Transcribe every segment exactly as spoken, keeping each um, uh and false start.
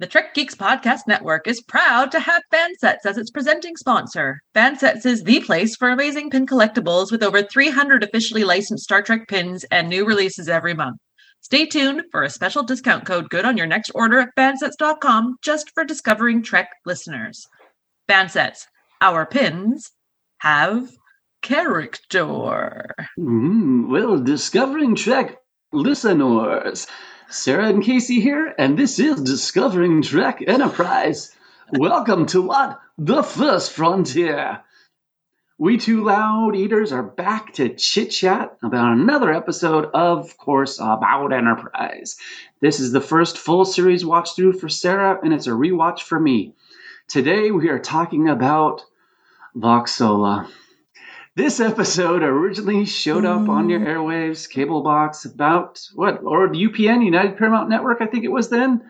The Trek Geeks Podcast Network is proud to have FanSets as its presenting sponsor. FanSets is the place for amazing pin collectibles with over three hundred officially licensed Star Trek pins and new releases every month. Stay tuned for a special discount code good on your next order at fansets dot com just for Discovering Trek listeners. FanSets, our pins have character. Mm, well, Discovering Trek listeners, Sarah and Casey here, and this is Discovering Trek Enterprise. Welcome to what? The First Frontier. We Two Loud Eaters are back to chit-chat about another episode, of course, about Enterprise. This is the first full series watch-through for Sarah, and it's a rewatch for me. Today, we are talking about Vox Sola. This episode originally showed up on your airwaves, cable box, about, what, or U P N, United Paramount Network, I think it was then,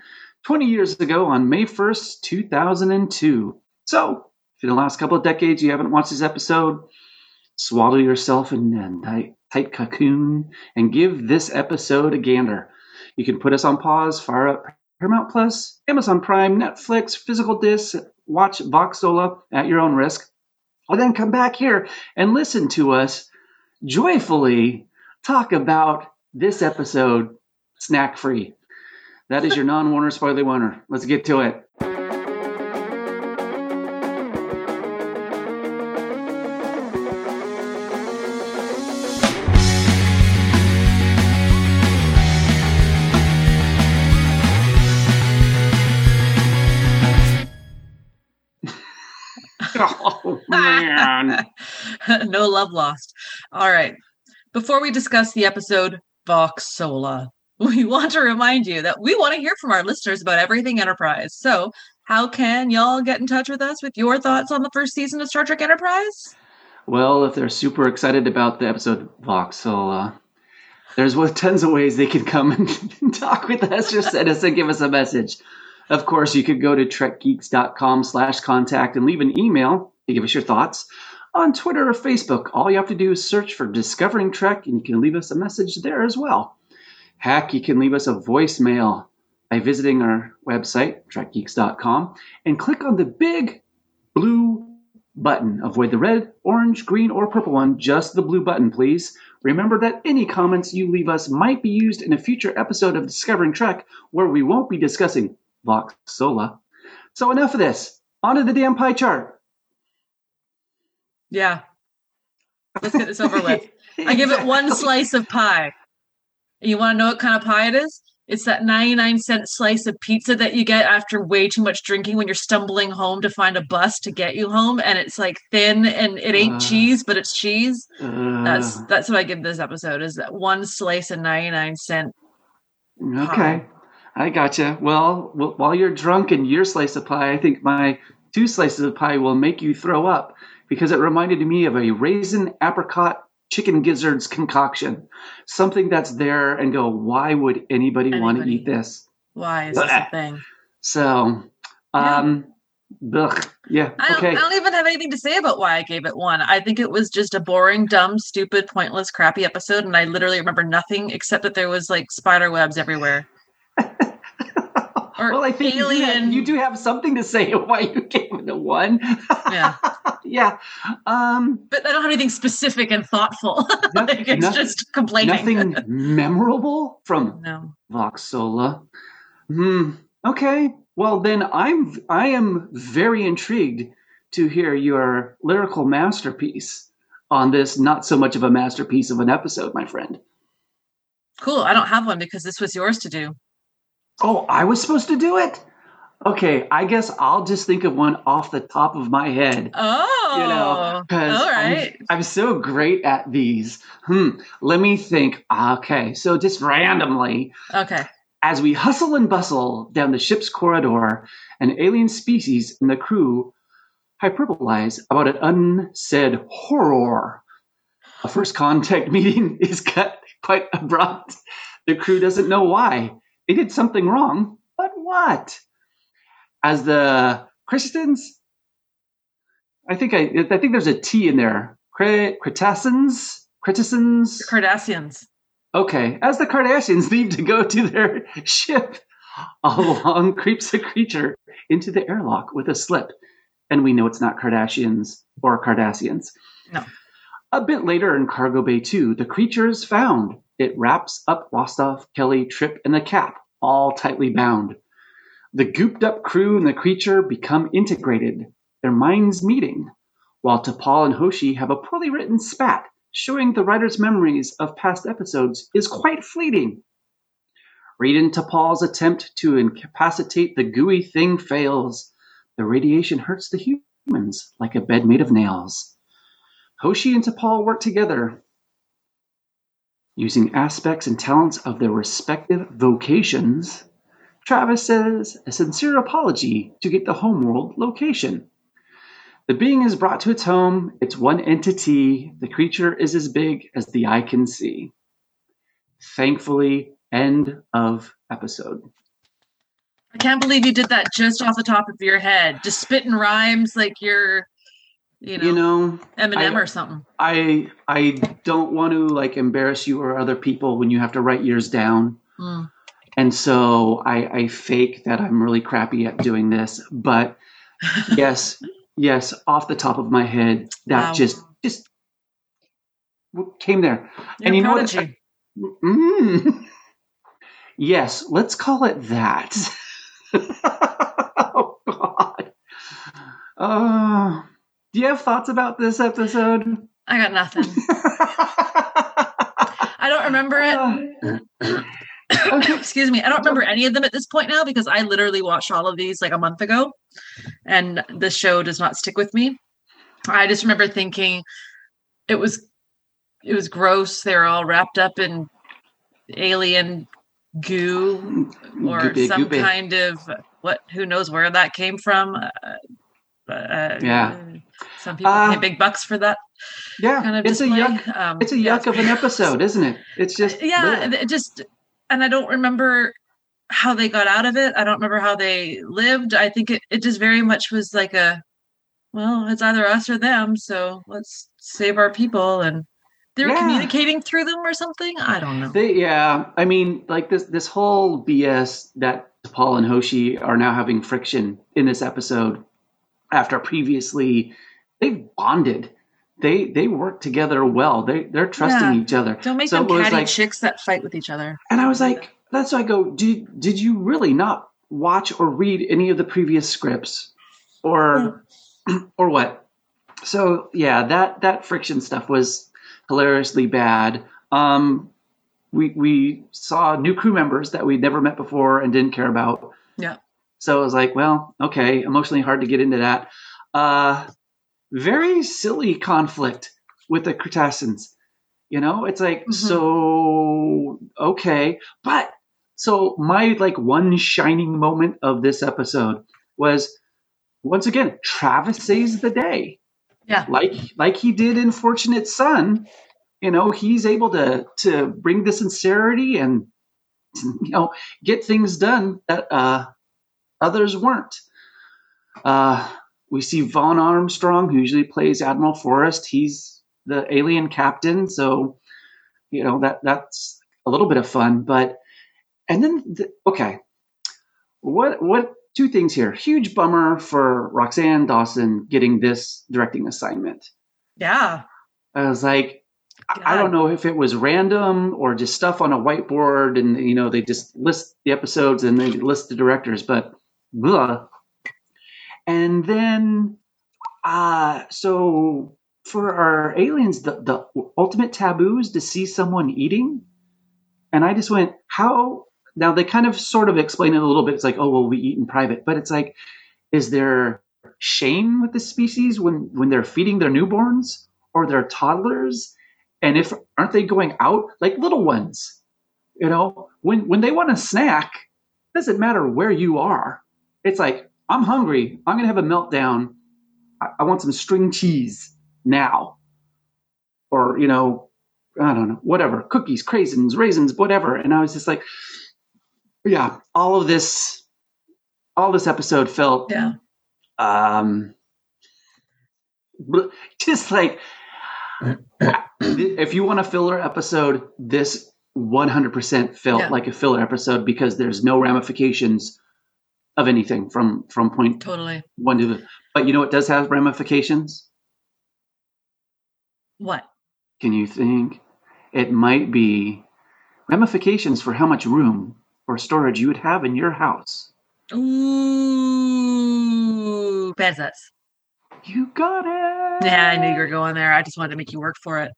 twenty years ago on May first, two thousand two. So, if in the last couple of decades you haven't watched this episode, swallow yourself in a tight, tight cocoon and give this episode a gander. You can put us on pause, fire up Paramount Plus, Amazon Prime, Netflix, physical discs, watch Vox Sola at your own risk. Well, then come back here and listen to us joyfully talk about this episode snack-free. That is your non-Warner spoiler warner. Let's get to it. Oh, man. No love lost. All right. Before we discuss the episode Vox Sola, we want to remind you that we want to hear from our listeners about everything Enterprise. So how can y'all get in touch with us with your thoughts on the first season of Star Trek Enterprise? Well, if they're super excited about the episode Vox Sola, there's tons of ways they can come and talk with us or send us and give us a message. Of course, you could go to trekgeeks.com slash contact and leave an email to give us your thoughts. On Twitter or Facebook, all you have to do is search for Discovering Trek, and you can leave us a message there as well. Heck, you can leave us a voicemail by visiting our website, trekgeeks dot com, and click on the big blue button. Avoid the red, orange, green, or purple one, just the blue button, please. Remember that any comments you leave us might be used in a future episode of Discovering Trek, where we won't be discussing Vox Sola. So enough of this. On to the damn pie chart. Yeah. Let's get this over with. Exactly. I give it one slice of pie. You want to know what kind of pie it is? It's that ninety-nine cent slice of pizza that you get after way too much drinking when you're stumbling home to find a bus to get you home. And it's like thin and it ain't uh, cheese, but it's cheese. Uh, that's that's what I give this episode, is that one slice of ninety-nine cent pie. Okay. I gotcha. Well, well, while you're drunk and your slice of pie, I think my two slices of pie will make you throw up, because it reminded me of a raisin apricot chicken gizzards concoction. Something that's there and go, why would anybody, anybody. want to eat this? Why is Blech. this a thing? So, um, yeah. yeah I, don't, okay. I don't even have anything to say about why I gave it one. I think it was just a boring, dumb, stupid, pointless, crappy episode. And I literally remember nothing except that there was like spider webs everywhere. Well, I think Alien. You, do have, you do have something to say why you gave it a one. Yeah. yeah. Um, but I don't have anything specific and thoughtful. No, like it's nothing, just complaining. Nothing memorable from no. Vox Sola. Hmm. Okay. Well, then I'm, I am very intrigued to hear your lyrical masterpiece on this not so much of a masterpiece of an episode, my friend. Cool. I don't have one because this was yours to do. Oh, I was supposed to do it? Okay, I guess I'll just think of one off the top of my head. Oh, you know, because all right. I'm, I'm so great at these. Hmm, let me think. Okay, so just randomly. Okay. As we hustle and bustle down the ship's corridor, an alien species and the crew hyperbolize about an unsaid horror. A first contact meeting is cut quite abrupt. The crew doesn't know why. They did something wrong, but what? As the Kreetassans, I think I, I think there's a T in there. Kre, Kreetassans, Kreetassans, Kreetassans. Okay, as the Kardashians leave to go to their ship, Along creeps a creature into the airlock with a slip. And we know it's not Kardashians or Cardassians. No. A bit later in Cargo Bay two, the creature is found. It wraps up Rostov, Kelly, Tripp, and the Cap, all tightly bound. The gooped-up crew and the creature become integrated, their minds meeting, while T'Pol and Hoshi have a poorly written spat, showing the writer's memories of past episodes is quite fleeting. Raiden T'Pol's attempt to incapacitate the gooey thing fails. The radiation hurts the humans like a bed made of nails. Hoshi and T'Pol work together, using aspects and talents of their respective vocations. Travis says a sincere apology to get the homeworld location. The being is brought to its home. It's one entity. The creature is as big as the eye can see. Thankfully, end of episode. I can't believe you did that just off the top of your head. Just spitting rhymes like you're, you know, you know Eminem I, or something. I I don't want to like embarrass you or other people when you have to write yours down. Mm. And so I, I fake that I'm really crappy at doing this. But yes, yes, off the top of my head, that wow. just just came there. You're and you know what? I, mm, yes, let's call it that. Oh, God. Uh, do you have thoughts about this episode? I got nothing. I don't remember it. Okay. Excuse me. I don't remember any of them at this point now because I literally watched all of these like a month ago and the show does not stick with me. I just remember thinking it was it was gross. They're all wrapped up in alien goo or goopy, some goopy. kind of what, who knows where that came from. Uh, uh, yeah. Some people uh, pay big bucks for that. Yeah. Kind of it's, a yuck, um, it's a yuck yeah, it's of an episode, isn't it? It's just, yeah, bleh. it just, And I don't remember how they got out of it. I don't remember how they lived. I think it, it just very much was like a, well, it's either us or them. So let's save our people. And they were yeah. communicating through them or something. I don't know. They, yeah. I mean, like this, this whole B S that T'Pol and Hoshi are now having friction in this episode after previously they've bonded. They they work together well. They they're trusting yeah. each other. Don't make so them catty like, chicks that fight with each other. And I was like, that's why I go. Did did you really not watch or read any of the previous scripts, or yeah. or what? So yeah, that that friction stuff was hilariously bad. Um, we we saw new crew members that we'd never met before and didn't care about. Yeah. So I was like, well, okay, emotionally hard to get into that. Uh. Very silly conflict with the Kreetassans. You know, it's like, mm-hmm. so, okay. But so my like one shining moment of this episode was once again, Travis saves the day. Yeah. Like, like he did in Fortunate Son, you know, he's able to, to bring the sincerity and, you know, get things done that uh, others weren't. Uh, We see Vaughn Armstrong, who usually plays Admiral Forrest. He's the alien captain, so you know that that's a little bit of fun. But and then the, okay, what what two things here? Huge bummer for Roxanne Dawson getting this directing assignment. Yeah, I was like, God. I don't know if it was random or just stuff on a whiteboard, and you know they just list the episodes and they list the directors, but blah. And then, uh, so for our aliens, the, the ultimate taboo is to see someone eating. And I just went, how? Now they kind of sort of explain it a little bit. It's like, oh, well, we eat in private. But it's like, is there shame with the species when, when they're feeding their newborns or their toddlers? And if aren't they going out like little ones, you know, when, when they want a snack, it doesn't matter where you are. It's like, I'm hungry. I'm going to have a meltdown. I, I want some string cheese now. Or, you know, I don't know, whatever. Cookies, craisins, raisins, whatever. And I was just like, yeah, all of this, all this episode felt yeah. um, just like, if you want a filler episode, this one hundred percent felt yeah. like a filler episode because there's no ramifications of anything from, from point totally. one to the, but you know, it does have ramifications. What? Can you think? It might be ramifications for how much room or storage you would have in your house. Ooh, FanSets. You got it. Yeah, I knew you were going there. I just wanted to make you work for it.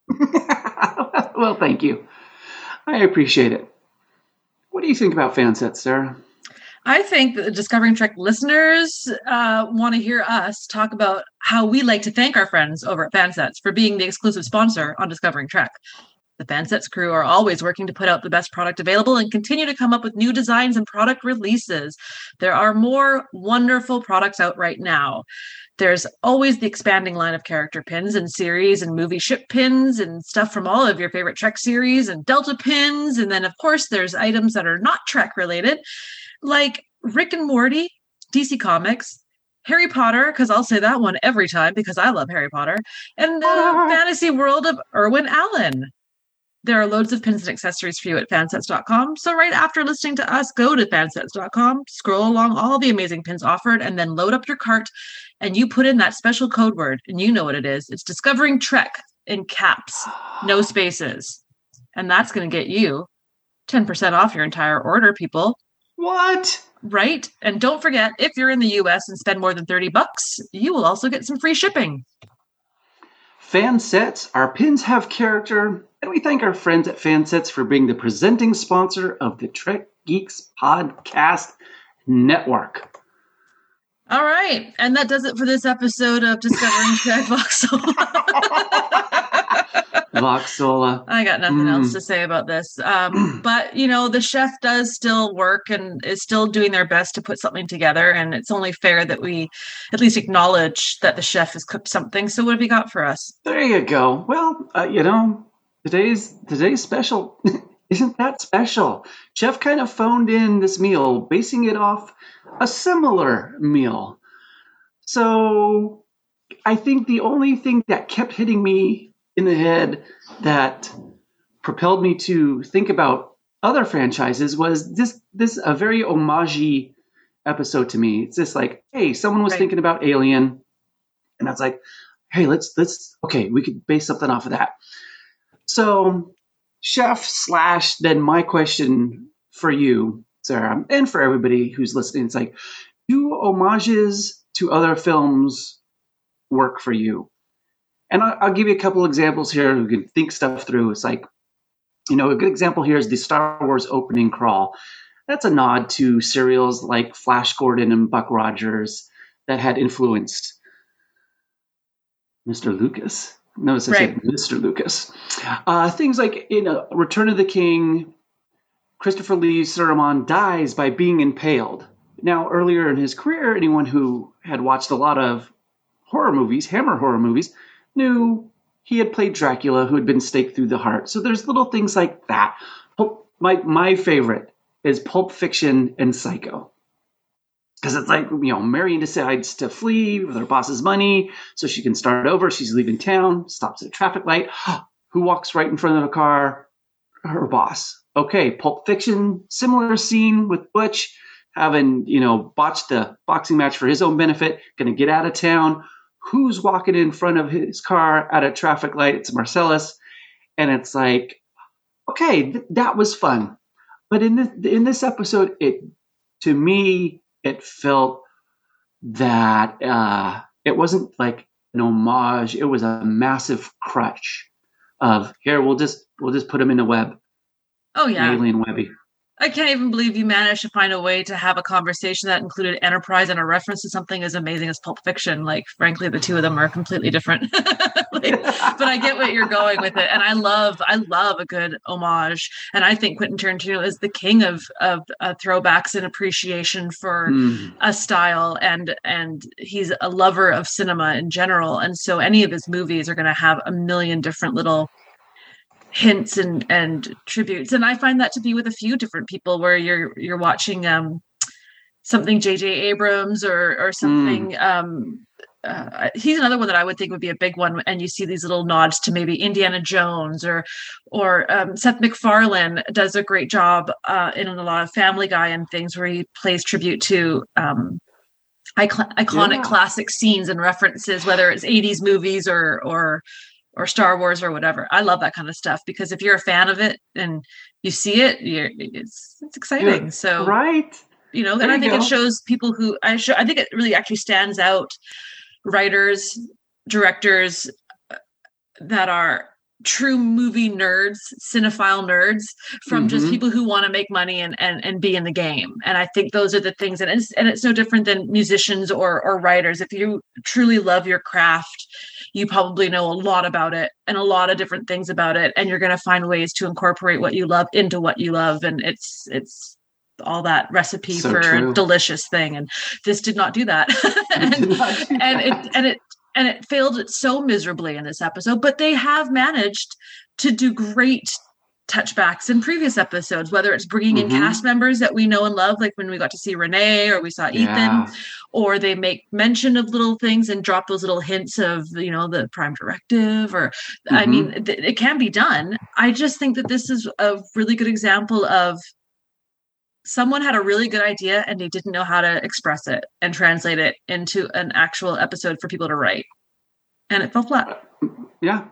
Well, thank you. I appreciate it. What do you think about FanSets, Sarah? I think that the Discovering Trek listeners uh, want to hear us talk about how we like to thank our friends over at FanSets for being the exclusive sponsor on Discovering Trek. The FanSets crew are always working to put out the best product available and continue to come up with new designs and product releases. There are more wonderful products out right now. There's always the expanding line of character pins and series and movie ship pins and stuff from all of your favorite Trek series and Delta pins. And then, of course, there's items that are not Trek related, like Rick and Morty, D C Comics, Harry Potter, because I'll say that one every time because I love Harry Potter, and the ah. fantasy world of Irwin Allen. There are loads of pins and accessories for you at fansets dot com. So right after listening to us, go to fansets dot com, scroll along all the amazing pins offered, and then load up your cart, and you put in that special code word, and you know what it is. It's Discovering Trek in caps, no spaces. And that's going to get you ten percent off your entire order, people. What? Right? And don't forget, if you're in the U S and spend more than thirty bucks, you will also get some free shipping. FanSets, our pins have character, and we thank our friends at FanSets for being the presenting sponsor of the Trek Geeks Podcast Network. All right. And that does it for this episode of Discovering Trek Vox Sola. Vox Sola. I got nothing mm. else to say about this. Um, but, you know, the chef does still work and is still doing their best to put something together. And it's only fair that we at least acknowledge that the chef has cooked something. So what have you got for us? There you go. Well, uh, you know, Today's today's special isn't that special. Chef kind of phoned in this meal, basing it off a similar meal. So I think the only thing that kept hitting me in the head that propelled me to think about other franchises was this this a very homage-y episode to me. It's just like, hey, someone was right. thinking about Alien, and I was like, hey, let's let's okay, we could base something off of that. So, chef slash, then my question for you, Sarah, and for everybody who's listening, it's like, do homages to other films work for you? And I'll, I'll give you a couple examples here. We can think stuff through. It's like, you know, a good example here is the Star Wars opening crawl. That's a nod to serials like Flash Gordon and Buck Rogers that had influenced Mister Lucas. Notice I said Mister Lucas. Uh, things like in uh, Return of the King, Christopher Lee's Saruman dies by being impaled. Now, earlier in his career, anyone who had watched a lot of horror movies, Hammer horror movies, knew he had played Dracula, who had been staked through the heart. So there's little things like that. My, my favorite is Pulp Fiction and Psycho. Because it's like, you know, Marion decides to flee with her boss's money so she can start over. She's leaving town, stops at a traffic light. Who walks right in front of the car? Her boss. Okay, Pulp Fiction, similar scene with Butch having, you know, botched the boxing match for his own benefit, going to get out of town. Who's walking in front of his car at a traffic light? It's Marcellus. And it's like, okay, th- that was fun. But in this, in this episode, it, to me, it felt that uh, it wasn't like an homage. It was a massive crutch of here. We'll just we'll just put them in the web. Oh yeah, alien webby. I can't even believe you managed to find a way to have a conversation that included Enterprise and a reference to something as amazing as Pulp Fiction. Like, frankly, the two of them are completely different. Like, but I get what you're going with it. And I love, I love a good homage. And I think Quentin Tarantino is the king of of uh, throwbacks and appreciation for mm. a style. And, and he's a lover of cinema in general. And so any of his movies are going to have a million different little hints and and tributes. And I find that to be with a few different people where you're you're watching um something J J Abrams or or something mm. um Uh, he's another one that I would think would be a big one. And you see these little nods to maybe Indiana Jones or or um, Seth McFarlane does a great job uh, in a lot of Family Guy and things where he plays tribute to um, icon- iconic yeah. classic scenes and references, whether it's eighties movies or or or Star Wars or whatever. I love that kind of stuff because if you're a fan of it and you see it, you're, it's it's exciting. Yeah, so right, you know, and I think go. it shows people who I sh- I think it really actually stands out. Writers, directors that are true movie nerds, cinephile nerds, from mm-hmm. just people who want to make money and, and and be in the game. And I think those are the things. And it's, and it's no different than musicians or or writers. If you truly love your craft, you probably know a lot about it and a lot of different things about it. And you're going to find ways to incorporate what you love into what you love. And it's it's. all that recipe so for true. a delicious thing. And this did not do that. and, did not do and that. it, and it, and it failed so miserably in this episode, but they have managed to do great touchbacks in previous episodes, whether it's bringing mm-hmm. in cast members that we know and love, like when we got to see Renee or we saw Ethan, yeah. or they make mention of little things and drop those little hints of, you know, the prime directive or, mm-hmm. I mean, th- it can be done. I just think that this is a really good example of, someone had a really good idea and they didn't know how to express it and translate it into an actual episode for people to write. And it fell flat. Yeah.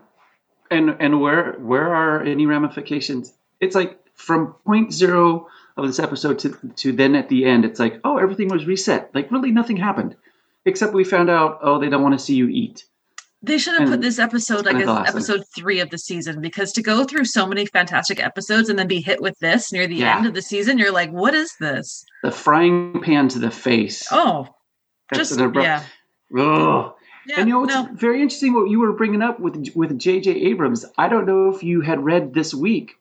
And and where where are any ramifications? It's like from point zero of this episode to, to then at the end, it's like, oh, everything was reset. Like really nothing happened. Except we found out, oh, they don't want to see you eat. They should have and put this episode, I guess, awesome. episode three of the season, because to go through so many fantastic episodes and then be hit with this near the yeah. end of the season, you're like, what is this? The frying pan to the face. Oh, That's just, an abrupt, yeah. Ugh. yeah. And you know, it's no. very interesting what you were bringing up with, with J J. Abrams. I don't know if you had read this week,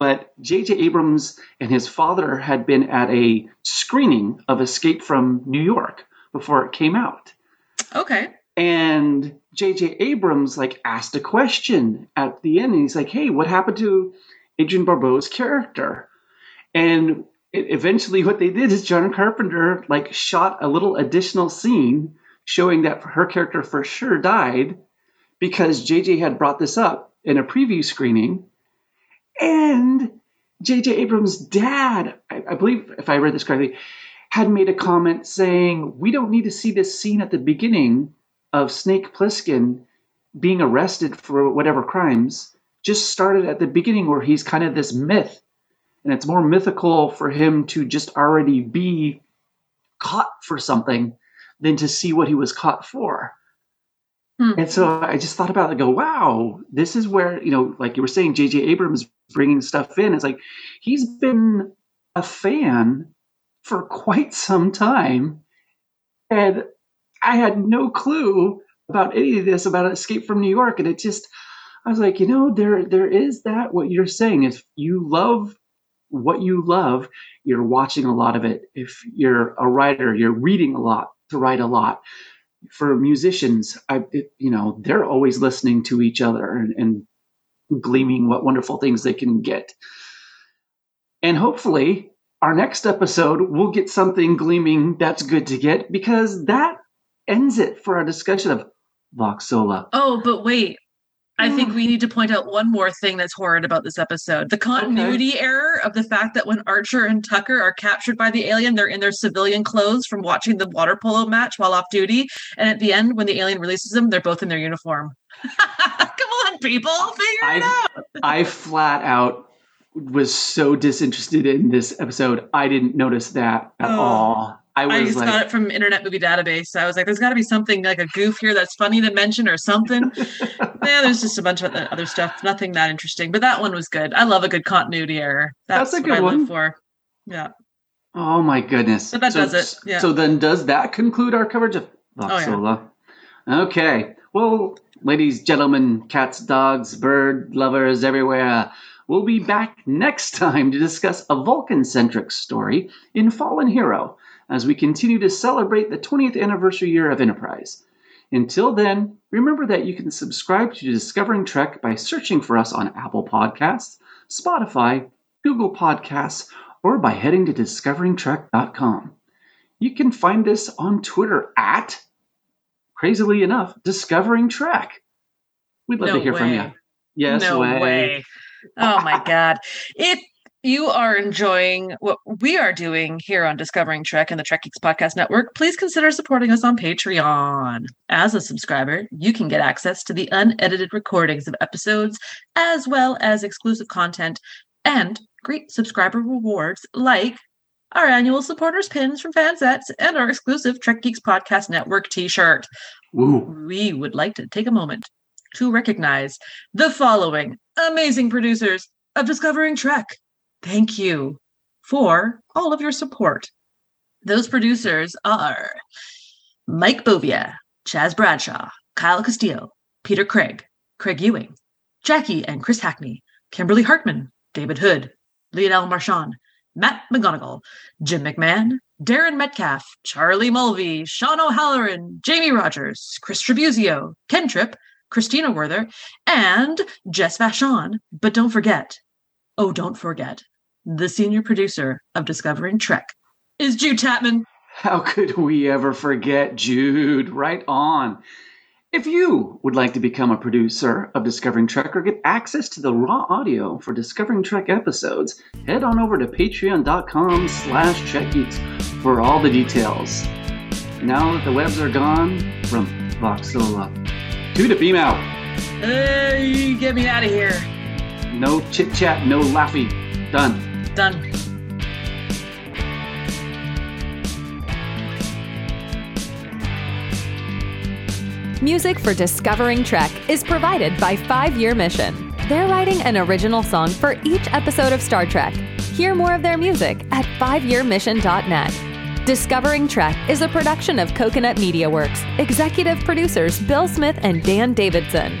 but J J. Abrams and his father had been at a screening of Escape from New York before it came out. Okay. And J J. Abrams like asked a question at the end, and he's like, "Hey, what happened to Adrian Barbeau's character?" And it, eventually, what they did is John Carpenter like shot a little additional scene showing that her character for sure died because J J had brought this up in a preview screening, and J J. Abrams' dad, I, I believe, if I read this correctly, had made a comment saying, "We don't need to see this scene at the beginning." Of Snake Plissken being arrested for whatever crimes just started at the beginning where he's kind of this myth. And it's more mythical for him to just already be caught for something than to see what he was caught for. Hmm. And so I just thought about it and go, wow, this is where, you know, like you were saying, J J. Abrams bringing stuff in. It's like he's been a fan for quite some time. And I had no clue about any of this, about Escape from New York. And it just, I was like, you know, there, there is that, what you're saying. If you love what you love, you're watching a lot of it. If you're a writer, you're reading a lot to write a lot. For musicians, I, it, you know, they're always listening to each other and, and gleaming what wonderful things they can get. And hopefully our next episode, we'll get something gleaming that's good to get, because that ends it for our discussion of Vox Sola. Oh, but wait. I think we need to point out one more thing that's horrid about this episode. The continuity okay. error of the fact that when Archer and Tucker are captured by the alien, they're in their civilian clothes from watching the water polo match while off duty. And at the end, when the alien releases them, they're both in their uniform. Come on, people. Figure it I, out. I flat out was so disinterested in this episode. I didn't notice that at oh. all. I, was I just like, got it from Internet Movie Database. So I was like, there's got to be something like a goof here that's funny to mention or something. Yeah, there's just a bunch of other stuff. Nothing that interesting. But that one was good. I love a good continuity error. That's, that's a good what I one. Live for. Yeah. Oh, my goodness. But that so, does it. Yeah. So then does that conclude our coverage of Vox Sola? Oh, yeah. Okay. Well, ladies, gentlemen, cats, dogs, bird lovers everywhere, we'll be back next time to discuss a Vulcan-centric story in Fallen Hero, as we continue to celebrate the twentieth anniversary year of Enterprise. Until then, remember that you can subscribe to Discovering Trek by searching for us on Apple Podcasts, Spotify, Google Podcasts, or by heading to discovering trek dot com. You can find us on Twitter at crazily enough, Discovering Trek. We'd love no to hear way. from you. Yes, no way. way. Oh my God. If you are enjoying what we are doing here on Discovering Trek and the Trek Geeks Podcast Network, please consider supporting us on Patreon. As a subscriber, you can get access to the unedited recordings of episodes, as well as exclusive content and great subscriber rewards like our annual supporters pins from FanSets and our exclusive Trek Geeks Podcast Network t-shirt. Ooh. We would like to take a moment to recognize the following amazing producers of Discovering Trek. Thank you for all of your support. Those producers are Mike Bovia, Chaz Bradshaw, Kyle Castillo, Peter Craig, Craig Ewing, Jackie and Chris Hackney, Kimberly Hartman, David Hood, Lionel Marchand, Matt McGonigal, Jim McMahon, Darren Metcalf, Charlie Mulvey, Sean O'Halloran, Jamie Rogers, Chris Tribuzio, Ken Tripp, Christina Werther, and Jess Vachon. But don't forget, oh, don't forget, the senior producer of Discovering Trek is Jude Tatman. How could we ever forget Jude? Right on. If you would like to become a producer of Discovering Trek or get access to the raw audio for Discovering Trek episodes, head on over to patreon.com slash trekgeeks for all the details. Now that the webs are gone, from Vox Sola, to the beam out. Hey, get me out of here. No chit-chat, no laughy. Done. Done. Music for Discovering Trek is provided by Five Year Mission. They're writing an original song for each episode of Star Trek. Hear more of their music at five year mission dot net. Discovering Trek is a production of Coconut Media Works. Executive producers Bill Smith and Dan Davidson.